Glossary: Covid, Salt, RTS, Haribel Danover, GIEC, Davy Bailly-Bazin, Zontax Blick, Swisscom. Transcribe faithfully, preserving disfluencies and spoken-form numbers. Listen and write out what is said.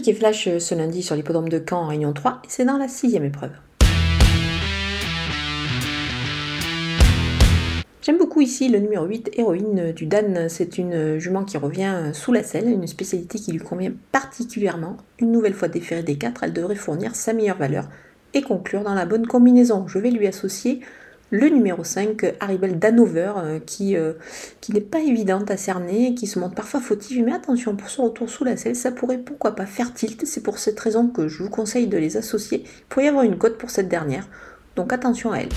pratique et flash ce lundi sur l'hippodrome de Caen en Réunion trois, et c'est dans la sixième épreuve. J'aime beaucoup ici le numéro huit, Héroïne du Dan. C'est une jument qui revient sous la selle, une spécialité qui lui convient particulièrement. Une nouvelle fois déférée des quatre, elle devrait fournir sa meilleure valeur et conclure dans la bonne combinaison. Je vais lui associer le numéro cinq, Haribel Danover, qui, euh, qui n'est pas évidente à cerner, qui se montre parfois fautive, mais attention, pour son retour sous la selle, ça pourrait pourquoi pas faire tilt. C'est pour cette raison que je vous conseille de les associer. Il pourrait y avoir une cote pour cette dernière, donc attention à elle.